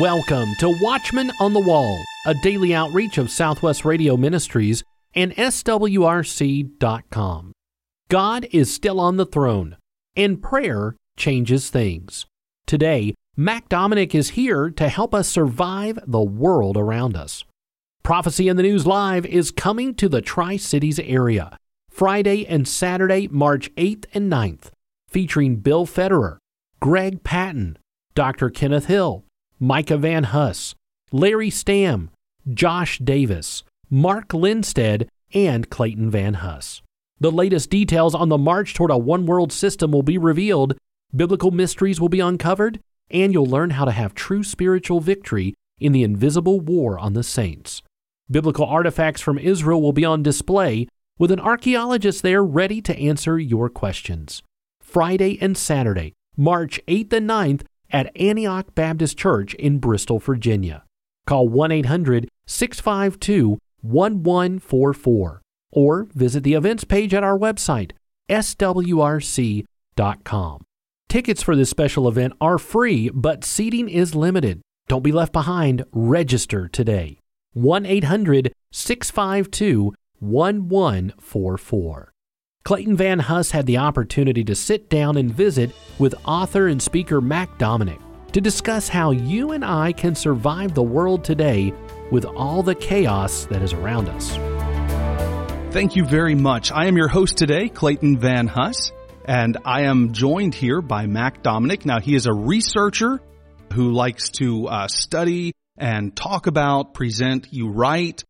Welcome to Watchman on the Wall, a daily outreach of Southwest Radio Ministries and SWRC.com. God is still on the throne, and prayer changes things. Today, Mac Dominick is here to help us survive the world around us. Prophecy in the News Live is coming to the Tri-Cities area, Friday and Saturday, March 8th and 9th, featuring Bill Federer, Greg Patton, Dr. Kenneth Hill, Micah Van Huss, Larry Stamm, Josh Davis, Mark Linstead, and Clayton Van Huss. The latest details on the march toward a one-world system will be revealed, biblical mysteries will be uncovered, and you'll learn how to have true spiritual victory in the invisible war on the saints. Biblical artifacts from Israel will be on display, with an archaeologist there ready to answer your questions. Friday and Saturday, March 8th and 9th, at Antioch Baptist Church in Bristol, Virginia. Call 1-800-652-1144 or visit the events page at our website, swrc.com. Tickets for this special event are free, but seating is limited. Don't be left behind. Register today. 1-800-652-1144. Clayton Van Huss had the opportunity to sit down and visit with author and speaker Mac Dominick to discuss how you and I can survive the world today with all the chaos that is around us. Thank you very much. I am your host today, Clayton Van Huss, and I am joined here by Mac Dominick. Now, he is a researcher who likes to study and talk about, present, you write,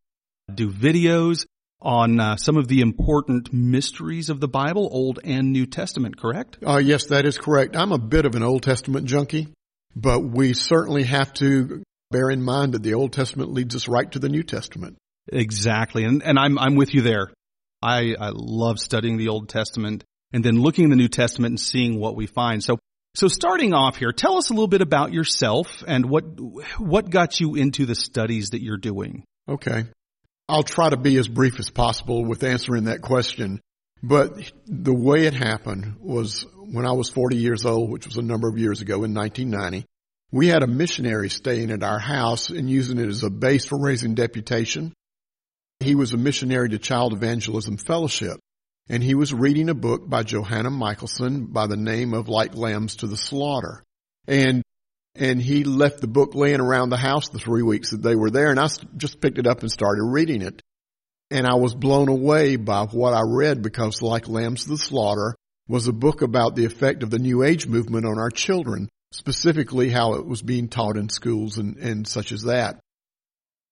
do videos on some of the important mysteries of the Bible, Old and New Testament, correct? Yes, that is correct. I'm a bit of an Old Testament junkie, but we certainly have to bear in mind that the Old Testament leads us right to the New Testament. Exactly, and I'm with you there. I love studying the Old Testament and then looking in the New Testament and seeing what we find. So starting off here, tell us a little bit about yourself and what got you into the studies that you're doing. Okay. I'll try to be as brief as possible with answering that question, but the way it happened was when I was 40 years old, which was a number of years ago in 1990, we had a missionary staying at our house and using it as a base for raising deputation. He was a missionary to Child Evangelism Fellowship, and he was reading a book by Johanna Michelson by the name of Like Lambs to the Slaughter. And he left the book laying around the house the 3 weeks that they were there, and I just picked it up and started reading it. And I was blown away by what I read because Like Lambs to the Slaughter was a book about the effect of the New Age movement on our children, specifically how it was being taught in schools and such as that.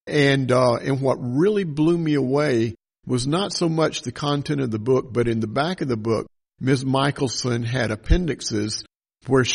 And what really blew me away was not so much the content of the book, but in the back of the book, Ms. Michelson had appendixes where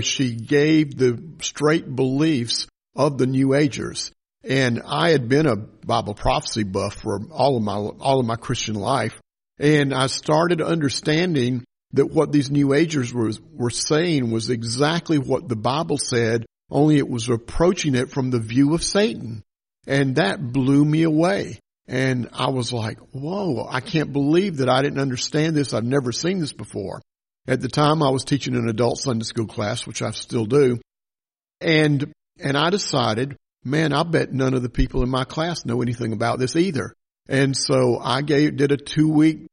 she gave the straight beliefs of the New Agers. And I had been a Bible prophecy buff for all of my Christian life. And I started understanding that what these New Agers were saying was exactly what the Bible said, only it was approaching it from the view of Satan. And that blew me away. And I was like, whoa, I can't believe that I didn't understand this. I've never seen this before. At the time, I was teaching an adult Sunday school class, which I still do, and I decided, man, I bet none of the people in my class know anything about this either. And so I did a 2-week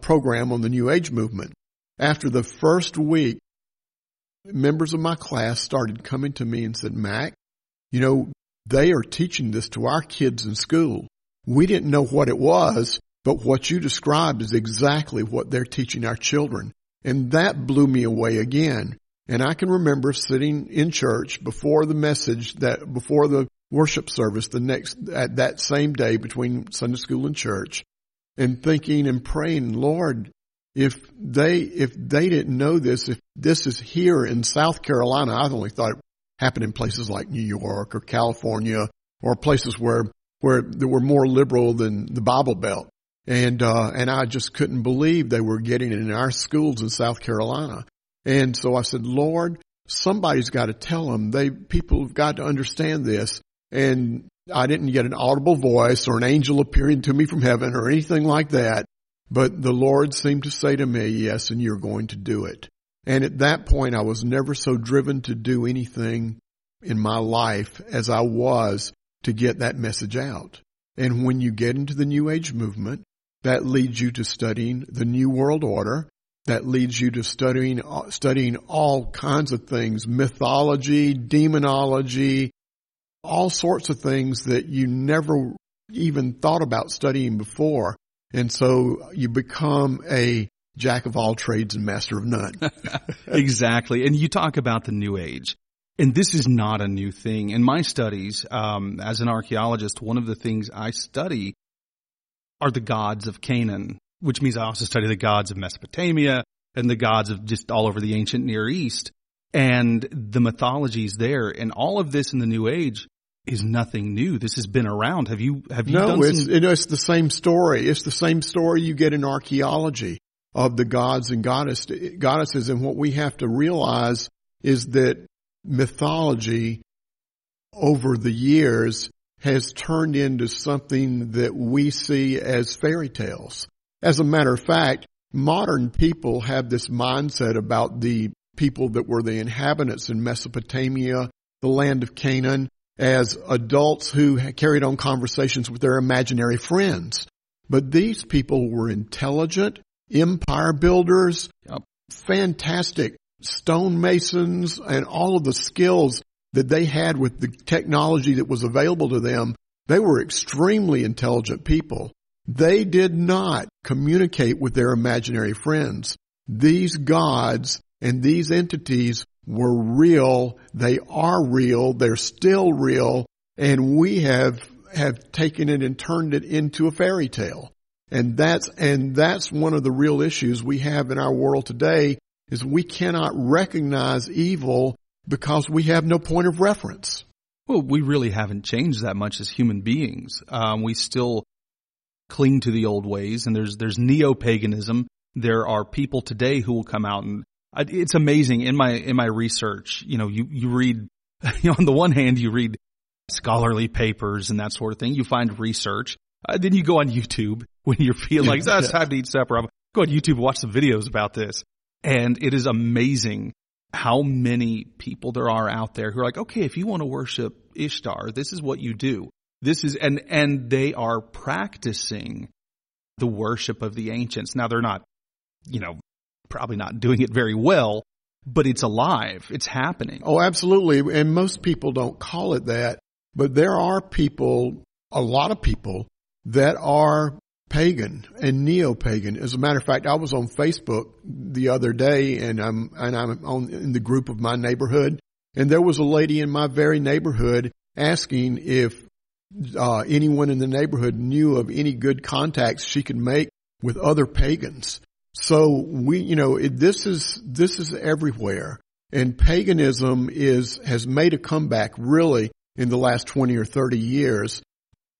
program on the New Age movement. After the first week, members of my class started coming to me and said, Mac, you know, they are teaching this to our kids in school. We didn't know what it was. But what you described is exactly what they're teaching our children. And that blew me away again. And I can remember sitting in church before the worship service at that same day between Sunday school and church, and thinking and praying, Lord, if they didn't know this, if this is here in South Carolina, I've only thought it happened in places like New York or California or places where they were more liberal than the Bible Belt. And I just couldn't believe they were getting it in our schools in South Carolina. And so I said, Lord, somebody's got to tell them. People have got to understand this. And I didn't get an audible voice or an angel appearing to me from heaven or anything like that. But the Lord seemed to say to me, yes, and you're going to do it. And at that point, I was never so driven to do anything in my life as I was to get that message out. And when you get into the New Age movement, that leads you to studying the New World Order. That leads you to studying all kinds of things, mythology, demonology, all sorts of things that you never even thought about studying before. And so you become a jack of all trades and master of none. Exactly. And you talk about the New Age. And this is not a new thing. In my studies, as an archaeologist, one of the things I study are the gods of Canaan, which means I also study the gods of Mesopotamia and the gods of just all over the ancient Near East and the mythologies there. And all of this in the New Age is nothing new. This has been around. It's the same story. It's the same story you get in archaeology of the gods and goddesses. And what we have to realize is that mythology over the years has turned into something that we see as fairy tales. As a matter of fact, modern people have this mindset about the people that were the inhabitants in Mesopotamia, the land of Canaan, as adults who carried on conversations with their imaginary friends. But these people were intelligent, empire builders, fantastic stonemasons, and all of the skills that they had with the technology that was available to them. They were extremely intelligent people. They did not communicate with their imaginary friends. These gods and these entities were real. They are real. They're still real. And we have taken it and turned it into a fairy tale. And that's one of the real issues we have in our world today is we cannot recognize evil because we have no point of reference. Well, we really haven't changed that much as human beings. We still cling to the old ways, and there's neo-paganism. There are people today who will come out, and it's amazing. In my research, you read, on the one hand, you read scholarly papers and that sort of thing. You find research. Then you go on YouTube when you're feeling like, it's time to eat supper. I'll go on YouTube and watch some videos about this. And it is amazing how many people there are out there who are like, okay, if you want to worship Ishtar, this is what you do. This is, and they are practicing the worship of the ancients. Now they're not, probably not doing it very well, but it's alive. It's happening. Oh, absolutely. And most people don't call it that, but there are people, a lot of people that are pagan and neo-pagan. As a matter of fact, I was on Facebook the other day, and I'm in the group of my neighborhood, and there was a lady in my very neighborhood asking if anyone in the neighborhood knew of any good contacts she could make with other pagans. So we, this is everywhere, and paganism has made a comeback really in the last 20 or 30 years.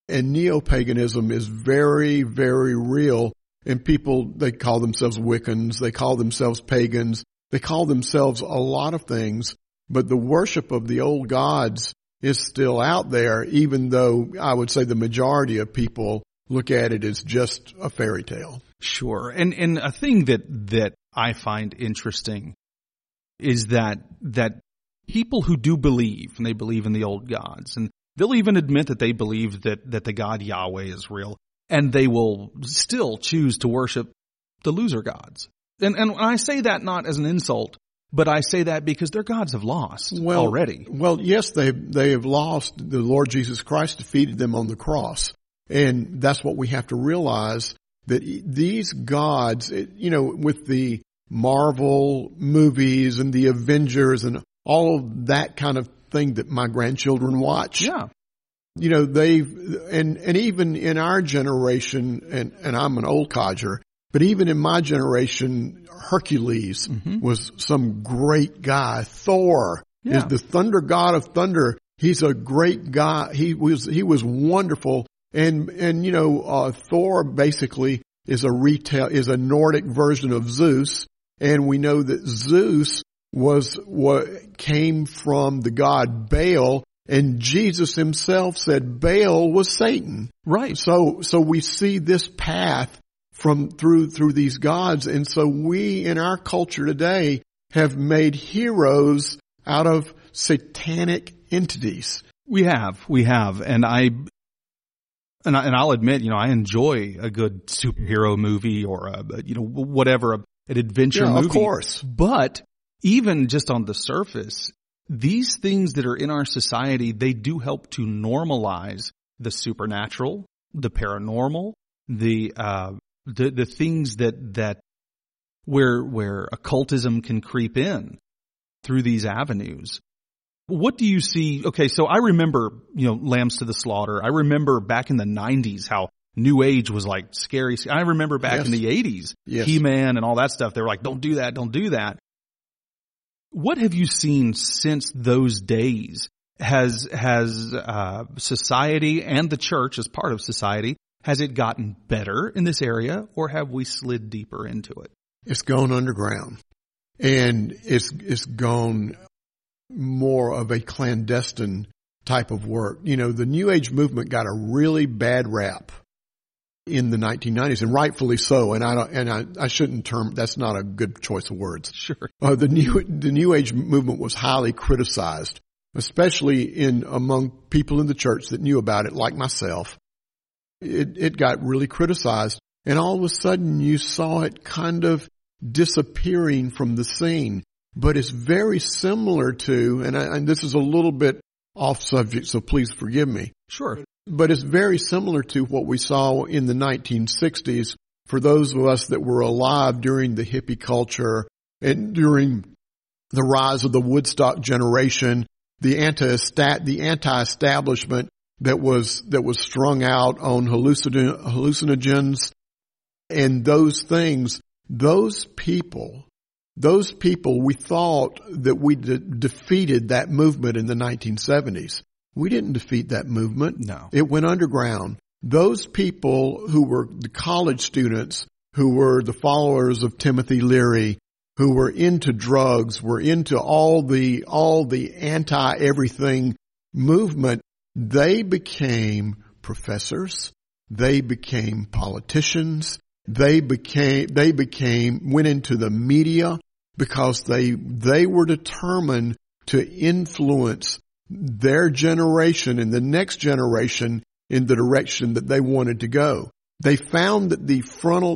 And neo-paganism is very, very real. And people, they call themselves Wiccans, they call themselves pagans, they call themselves a lot of things, but the worship of the old gods is still out there, even though I would say the majority of people look at it as just a fairy tale. Sure. And a thing that I find interesting is that people who do believe, and they believe in the old gods, and they'll even admit that they believe that the God Yahweh is real, and they will still choose to worship the loser gods. And I say that not as an insult, but I say that because their gods have lost already. Well, yes, they have lost. The Lord Jesus Christ defeated them on the cross. And that's what we have to realize, that these gods, with the Marvel movies and the Avengers and all of that kind of thing that my grandchildren watch. Yeah. And even in our generation, and I'm an old codger, but even in my generation, Hercules was some great guy. Thor is the thunder god of thunder. He's a great guy. He was wonderful. And Thor basically is a Nordic version of Zeus. And we know that Zeus was what came from the god Baal. And Jesus himself said Baal was Satan. Right. So we see this path through these gods. And so we in our culture today have made heroes out of satanic entities. We have. And I'll admit, I enjoy a good superhero movie or an adventure movie. Of course. But even just on the surface, these things that are in our society, they do help to normalize the supernatural, the paranormal, the things where occultism can creep in through these avenues. What do you see? Okay, so I remember, Lambs to the Slaughter. I remember back in the 90s how New Age was like scary. I remember back in the 80s, He-Man and all that stuff. They were like, don't do that, don't do that. What have you seen since those days? Has society and the church as part of society, has it gotten better in this area, or have we slid deeper into it? It's gone underground, and it's gone more of a clandestine type of work. The New Age movement got a really bad rap in the 1990s, and rightfully so. And I shouldn't term that's not a good choice of words. Sure. The New Age movement was highly criticized, especially among people in the church that knew about it, like myself. It got really criticized, and all of a sudden you saw it kind of disappearing from the scene. But it's very similar to, and this is a little bit off subject, so please forgive me. Sure. But it's very similar to what we saw in the 1960s for those of us that were alive during the hippie culture and during the rise of the Woodstock generation, the anti-establishment that was strung out on hallucinogens and those things. Those people, we thought that we defeated that movement in the 1970s. We didn't defeat that movement. No. It went underground. Those people who were the college students, who were the followers of Timothy Leary, who were into drugs, were into all the anti-everything movement, they became professors. They became politicians. They went into the media because they were determined to influence their generation and the next generation in the direction that they wanted to go. They found that the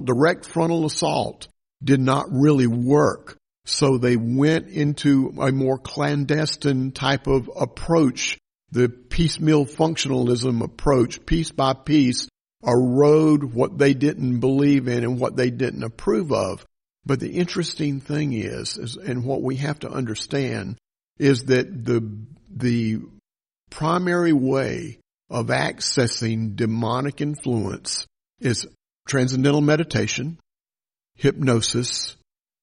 direct frontal assault did not really work. So they went into a more clandestine type of approach, the piecemeal functionalism approach, piece by piece, erode what they didn't believe in and what they didn't approve of. But the interesting thing is and what we have to understand, is that the primary way of accessing demonic influence is transcendental meditation, hypnosis,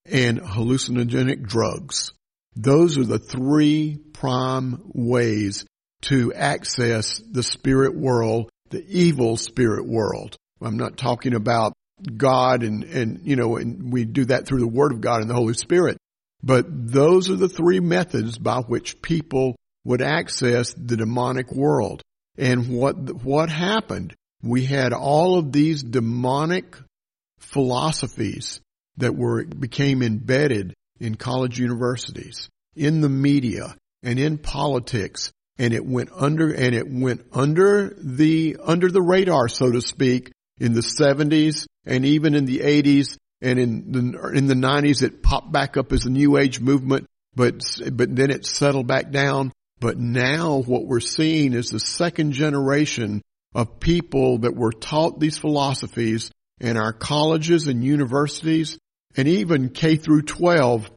and hallucinogenic drugs. Those are the three prime ways to access the spirit world, the evil spirit world. I'm not talking about God and we do that through the Word of God and the Holy Spirit. But those are the three methods by which people would access the demonic world. And what happened? We had all of these demonic philosophies that became embedded in college universities, in the media, and in politics, and it went under the radar, so to speak, in the 70s and even in the 80s, and in the 90s it popped back up as a New Age movement, but then it settled back down. But now what we're seeing is the second generation of people that were taught these philosophies in our colleges and universities, and even K through 12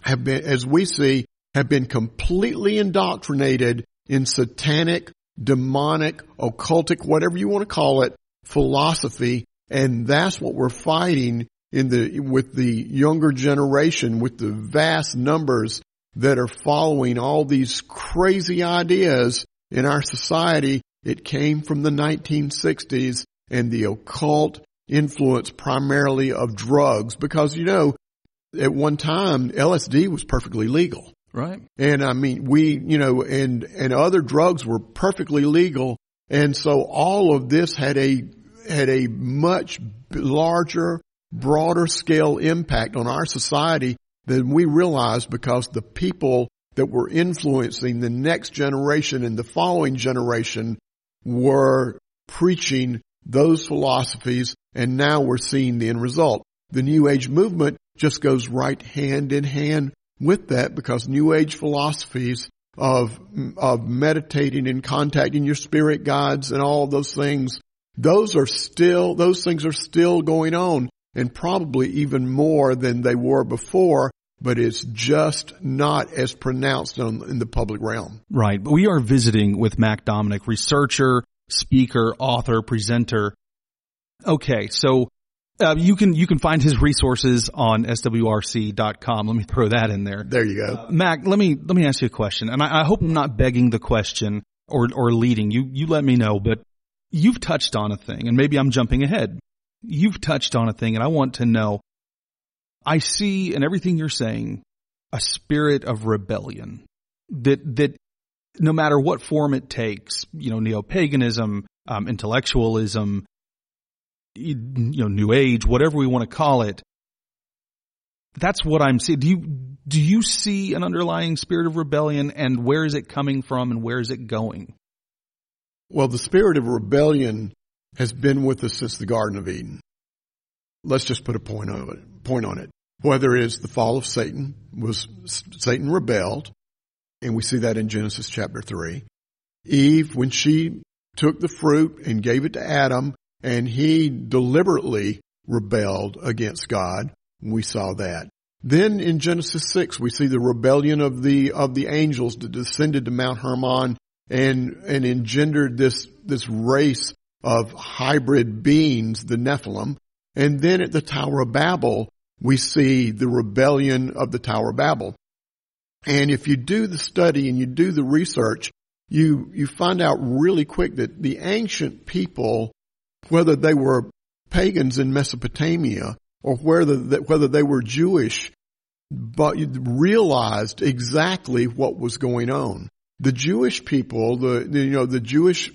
have been, as we see, have been completely indoctrinated in satanic, demonic, occultic, whatever you want to call it, philosophy. And that's what we're fighting with the younger generation, with the vast numbers that are following all these crazy ideas in our society. It came from the 1960s and the occult influence primarily of drugs, because, at one time LSD was perfectly legal. Right. And I mean, and other drugs were perfectly legal. And so all of this had a much larger, broader scale impact on our society than we realized, because the people that were influencing the next generation and the following generation were preaching those philosophies, and now we're seeing the end result. The New Age movement just goes right hand in hand with that, because New Age philosophies of meditating and contacting your spirit guides and all those things, those things are still going on, and probably even more than they were before, but it's just not as pronounced in the public realm. Right. But we are visiting with Mac Dominick, researcher, speaker, author, presenter. Okay, so you can find his resources on SWRC.com. Let me throw that in there. There you go. Mac, let me ask you a question, and I hope I'm not begging the question or leading. You let me know, but you've touched on a thing, and maybe I'm jumping ahead. You've touched on a thing, and I want to know. I see in everything you're saying a spirit of rebellion that no matter what form it takes, neo-paganism, intellectualism, New Age, whatever we want to call it. That's what I'm seeing. Do you see an underlying spirit of rebellion, and where is it coming from, and where is it going? Well, the spirit of rebellion has been with us since the Garden of Eden. Let's just put a point on it. Whether it's the fall of Satan, Satan rebelled, and we see that in Genesis chapter 3. Eve, when she took the fruit and gave it to Adam, and he deliberately rebelled against God. We saw that. Then in Genesis 6, we see the rebellion of the angels that descended to Mount Hermon and engendered this race of hybrid beings, the Nephilim. And then at the Tower of Babel, we see the rebellion of the Tower of Babel. And if you do the study and you do the research, you find out really quick that the ancient people, whether they were pagans in Mesopotamia or whether they were Jewish, but realized exactly what was going on. The Jewish people, the Jewish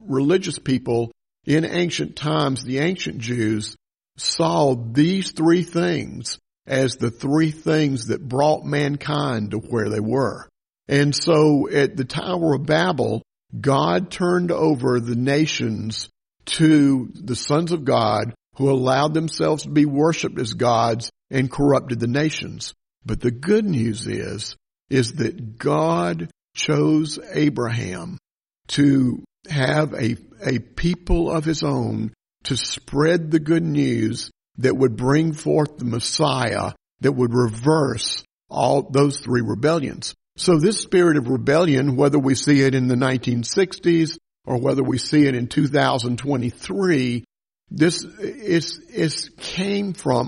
religious people in ancient times, the ancient Jews, saw these three things as the three things that brought mankind to where they were. And so at the Tower of Babel, God turned over the nations to the sons of God, who allowed themselves to be worshipped as gods and corrupted the nations. But the good news is that God chose Abraham to have a people of his own to spread the good news that would bring forth the Messiah that would reverse all those three rebellions. So this spirit of rebellion, whether we see it in the 1960s, or whether we see it in 2023,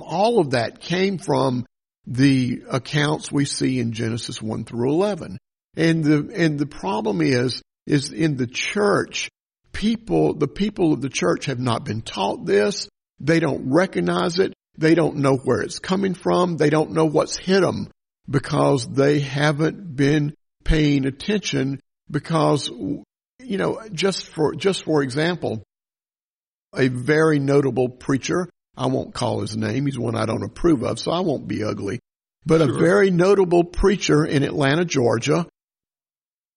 all of that came from the accounts we see in Genesis 1 through 11. And the problem is in the church, the people of the church have not been taught this. They don't recognize it. They don't know where it's coming from. They don't know what's hit them because they haven't been paying attention, because just for example, a very notable preacher, I won't call his name, he's one I don't approve of, so I won't be ugly, but sure. A very notable preacher in Atlanta, Georgia,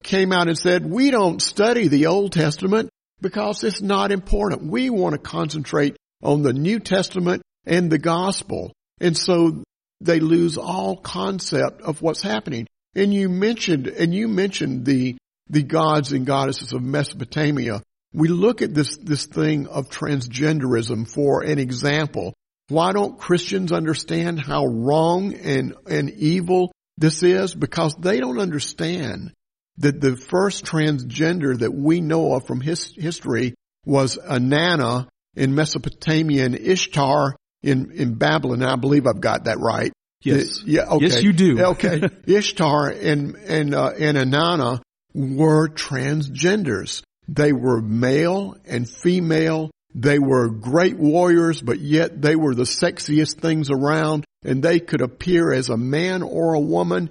came out and said, we don't study the Old Testament because it's not important. We want to concentrate on the New Testament and the gospel. And so they lose all concept of what's happening. And you mentioned the gods and goddesses of Mesopotamia. We look at this thing of transgenderism for an example. Why don't Christians understand how wrong and evil this is? Because they don't understand that the first transgender that we know of from history was Inanna in Mesopotamia and Ishtar in Babylon. And I believe I've got that right. Yes. Yeah, okay. Yes, you do. Okay. Ishtar and Inanna were transgenders. They were male and female. They were great warriors, but yet they were the sexiest things around, and they could appear as a man or a woman.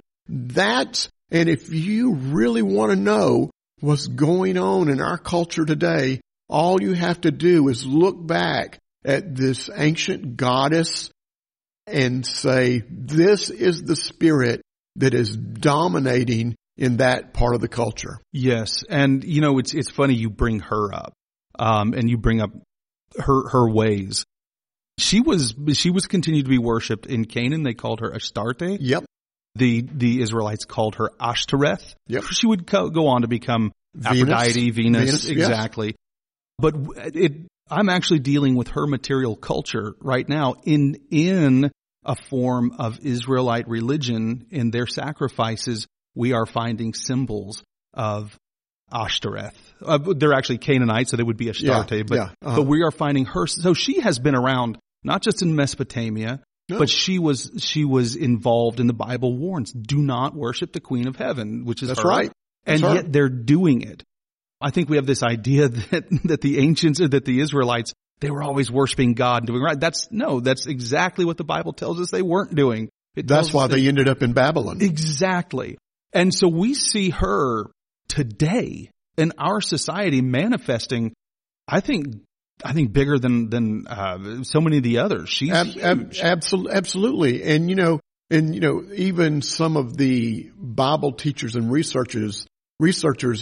And if you really want to know what's going on in our culture today, all you have to do is look back at this ancient goddess and say, this is the spirit that is dominating in that part of the culture. Yes. And, you know, it's funny you bring her up, and you bring up her ways. She was continued to be worshipped in Canaan. They called her Astarte. Yep. The Israelites called her Ashtoreth. Yep. She would go on to become Aphrodite, Venus exactly. Yes. But I'm actually dealing with her material culture right now in a form of Israelite religion. In their sacrifices, we are finding symbols of Ashtoreth. They're actually Canaanites, so they would be Astarte, but we are finding her. So she has been around not just in Mesopotamia, but she was involved, and the Bible warns, do not worship the Queen of Heaven, which is her. Right. And that's yet they're doing it. I think we have this idea that the ancients, that the Israelites, they were always worshiping God and doing right. That's exactly what the Bible tells us they weren't doing. That's why they ended up in Babylon. Exactly. And so we see her today in our society manifesting, I think bigger than so many of the others. She's huge. Absolutely. And even some of the Bible teachers and researchers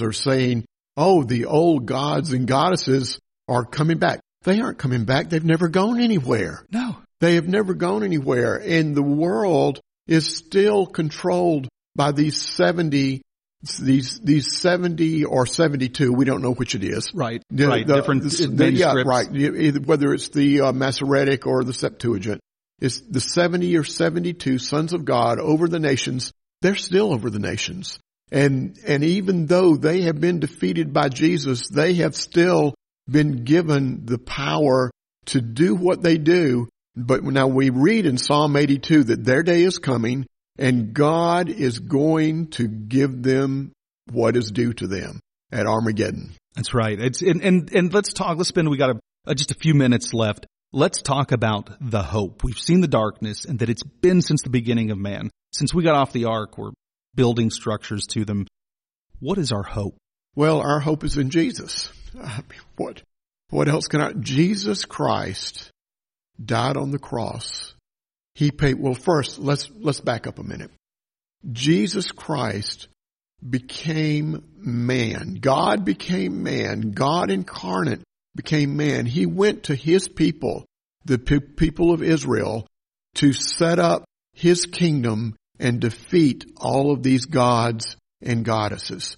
are saying, oh, the old gods and goddesses are coming back. They aren't coming back. They've never gone anywhere. No. They have never gone anywhere. And the world is still controlled by these 70 or 72, we don't know which it is. Right. Different manuscripts. Yeah, right. Whether it's the Masoretic or the Septuagint. It's the 70 or 72 sons of God over the nations. They're still over the nations. And even though they have been defeated by Jesus, they have still been given the power to do what they do. But now we read in Psalm 82 that their day is coming, and God is going to give them what is due to them at Armageddon. That's right. It's and let's spend, we got just a few minutes left. Let's talk about the hope. We've seen the darkness and that it's been since the beginning of man. Since we got off the ark, we're building structures to them. What is our hope? Well, our hope is in Jesus. I mean, what else can I? Jesus Christ died on the cross. He paid. Well, first, let's back up a minute. Jesus Christ became man. God became man. God incarnate became man. He went to his people, the people of Israel, to set up his kingdom and defeat all of these gods and goddesses.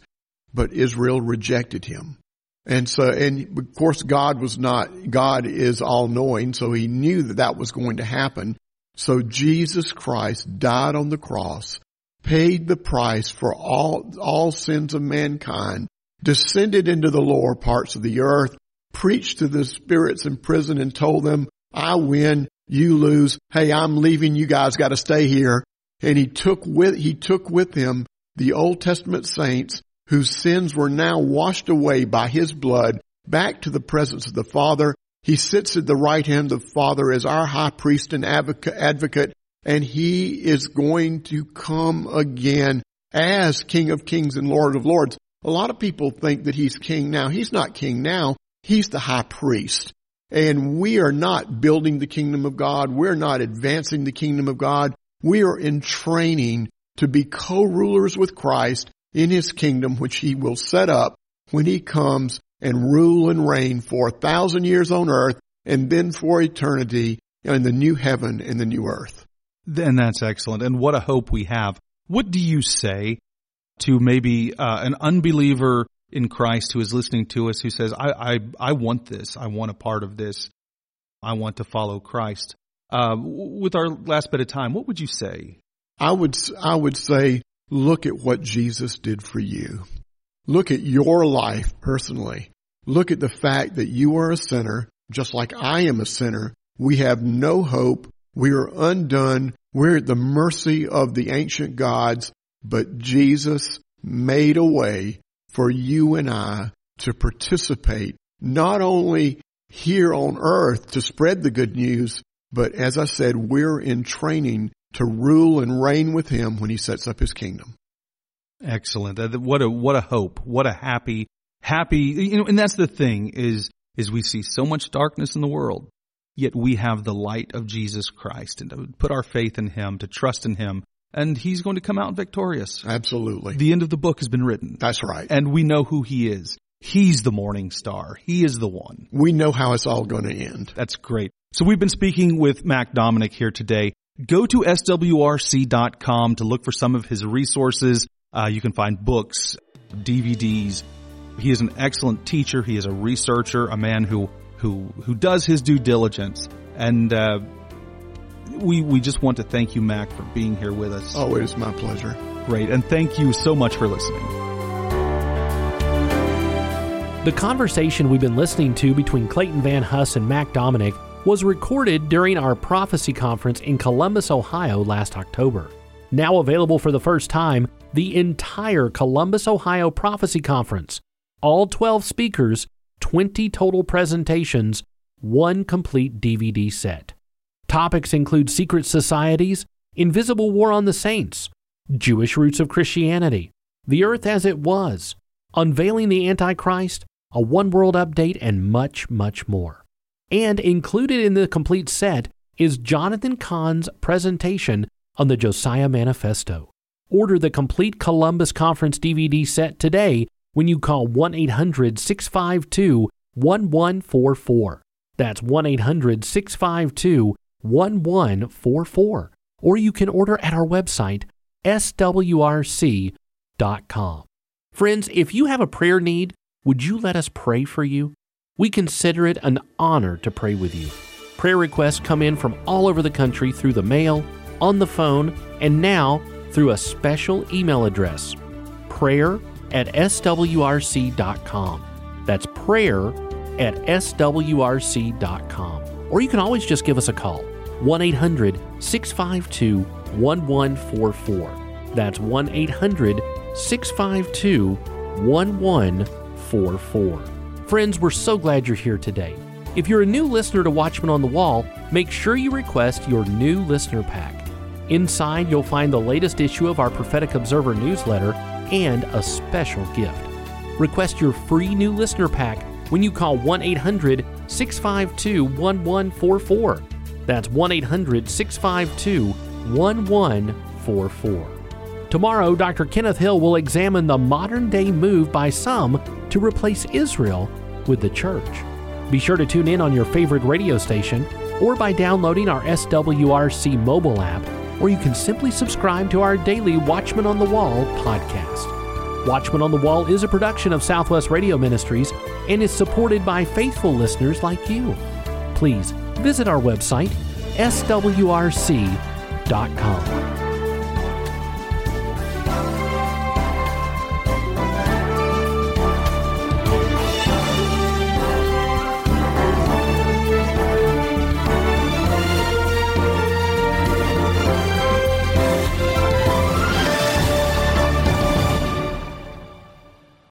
But Israel rejected him. And of course, God is all-knowing, so he knew that was going to happen. So Jesus Christ died on the cross, paid the price for all sins of mankind, descended into the lower parts of the earth, preached to the spirits in prison and told them, I win, you lose. Hey, I'm leaving. You guys got to stay here. And he took with him the Old Testament saints whose sins were now washed away by his blood back to the presence of the Father. He sits at the right hand of the Father as our high priest and advocate, and he is going to come again as King of Kings and Lord of Lords. A lot of people think that he's king now. He's not king now. He's the high priest. And we are not building the kingdom of God. We're not advancing the kingdom of God. We are in training to be co-rulers with Christ in his kingdom, which he will set up when he comes and rule and reign for 1,000 years on earth and then for eternity in the new heaven and the new earth. And that's excellent. And what a hope we have. What do you say to maybe an unbeliever in Christ who is listening to us who says, I want this. I want a part of this. I want to follow Christ. With our last bit of time, what would you say? I would say, look at what Jesus did for you. Look at your life personally. Look at the fact that you are a sinner, just like I am a sinner. We have no hope. We are undone. We're at the mercy of the ancient gods. But Jesus made a way for you and I to participate, not only here on earth to spread the good news, but as I said, we're in training to rule and reign with him when he sets up his kingdom. Excellent. What a hope. What a happy, and that's the thing is we see so much darkness in the world, yet we have the light of Jesus Christ, and to put our faith in him, to trust in him, And he's going to come out victorious. Absolutely. The end of the book has been written. That's right. And we know who he is. He's the morning star. He is the one. We know how it's all going to end. That's great. So we've been speaking with Mac Dominick here today. Go to SWRC.com to look for some of his resources. You can find books, DVDs. He is an excellent teacher. He is a researcher, a man who does his due diligence. And we just want to thank you, Mac, for being here with us. Oh, it is my pleasure. Great. And thank you so much for listening. The conversation we've been listening to between Clayton Van Huss and Mac Dominick was recorded during our prophecy conference in Columbus, Ohio last October. Now available for the first time, the entire Columbus, Ohio prophecy conference. All 12 speakers, 20 total presentations, one complete DVD set. Topics include secret societies, invisible war on the saints, Jewish roots of Christianity, the earth as it was, unveiling the Antichrist, a one-world update, and much, much more. And included in the complete set is Jonathan Kahn's presentation on the Josiah Manifesto. Order the complete Columbus Conference DVD set today when you call 1-800-652-1144. That's 1-800-652-1144. Or you can order at our website, SWRC.com. Friends, if you have a prayer need, would you let us pray for you? We consider it an honor to pray with you. Prayer requests come in from all over the country through the mail, on the phone, and now through a special email address, prayer@swrc.com. That's prayer@swrc.com. Or you can always just give us a call, 1-800-652-1144. That's 1-800-652-1144. Friends, we're so glad you're here today. If you're a new listener to Watchman on the Wall, make sure you request your new listener pack. Inside, you'll find the latest issue of our Prophetic Observer newsletter and a special gift. Request your free new listener pack when you call 1-800-652-1144. That's 1-800-652-1144. Tomorrow, Dr. Kenneth Hill will examine the modern-day move by some to replace Israel with the church. Be sure to tune in on your favorite radio station or by downloading our SWRC mobile app, or you can simply subscribe to our daily Watchman on the Wall podcast. Watchman on the Wall is a production of Southwest Radio Ministries and is supported by faithful listeners like you. Please visit our website, swrc.com.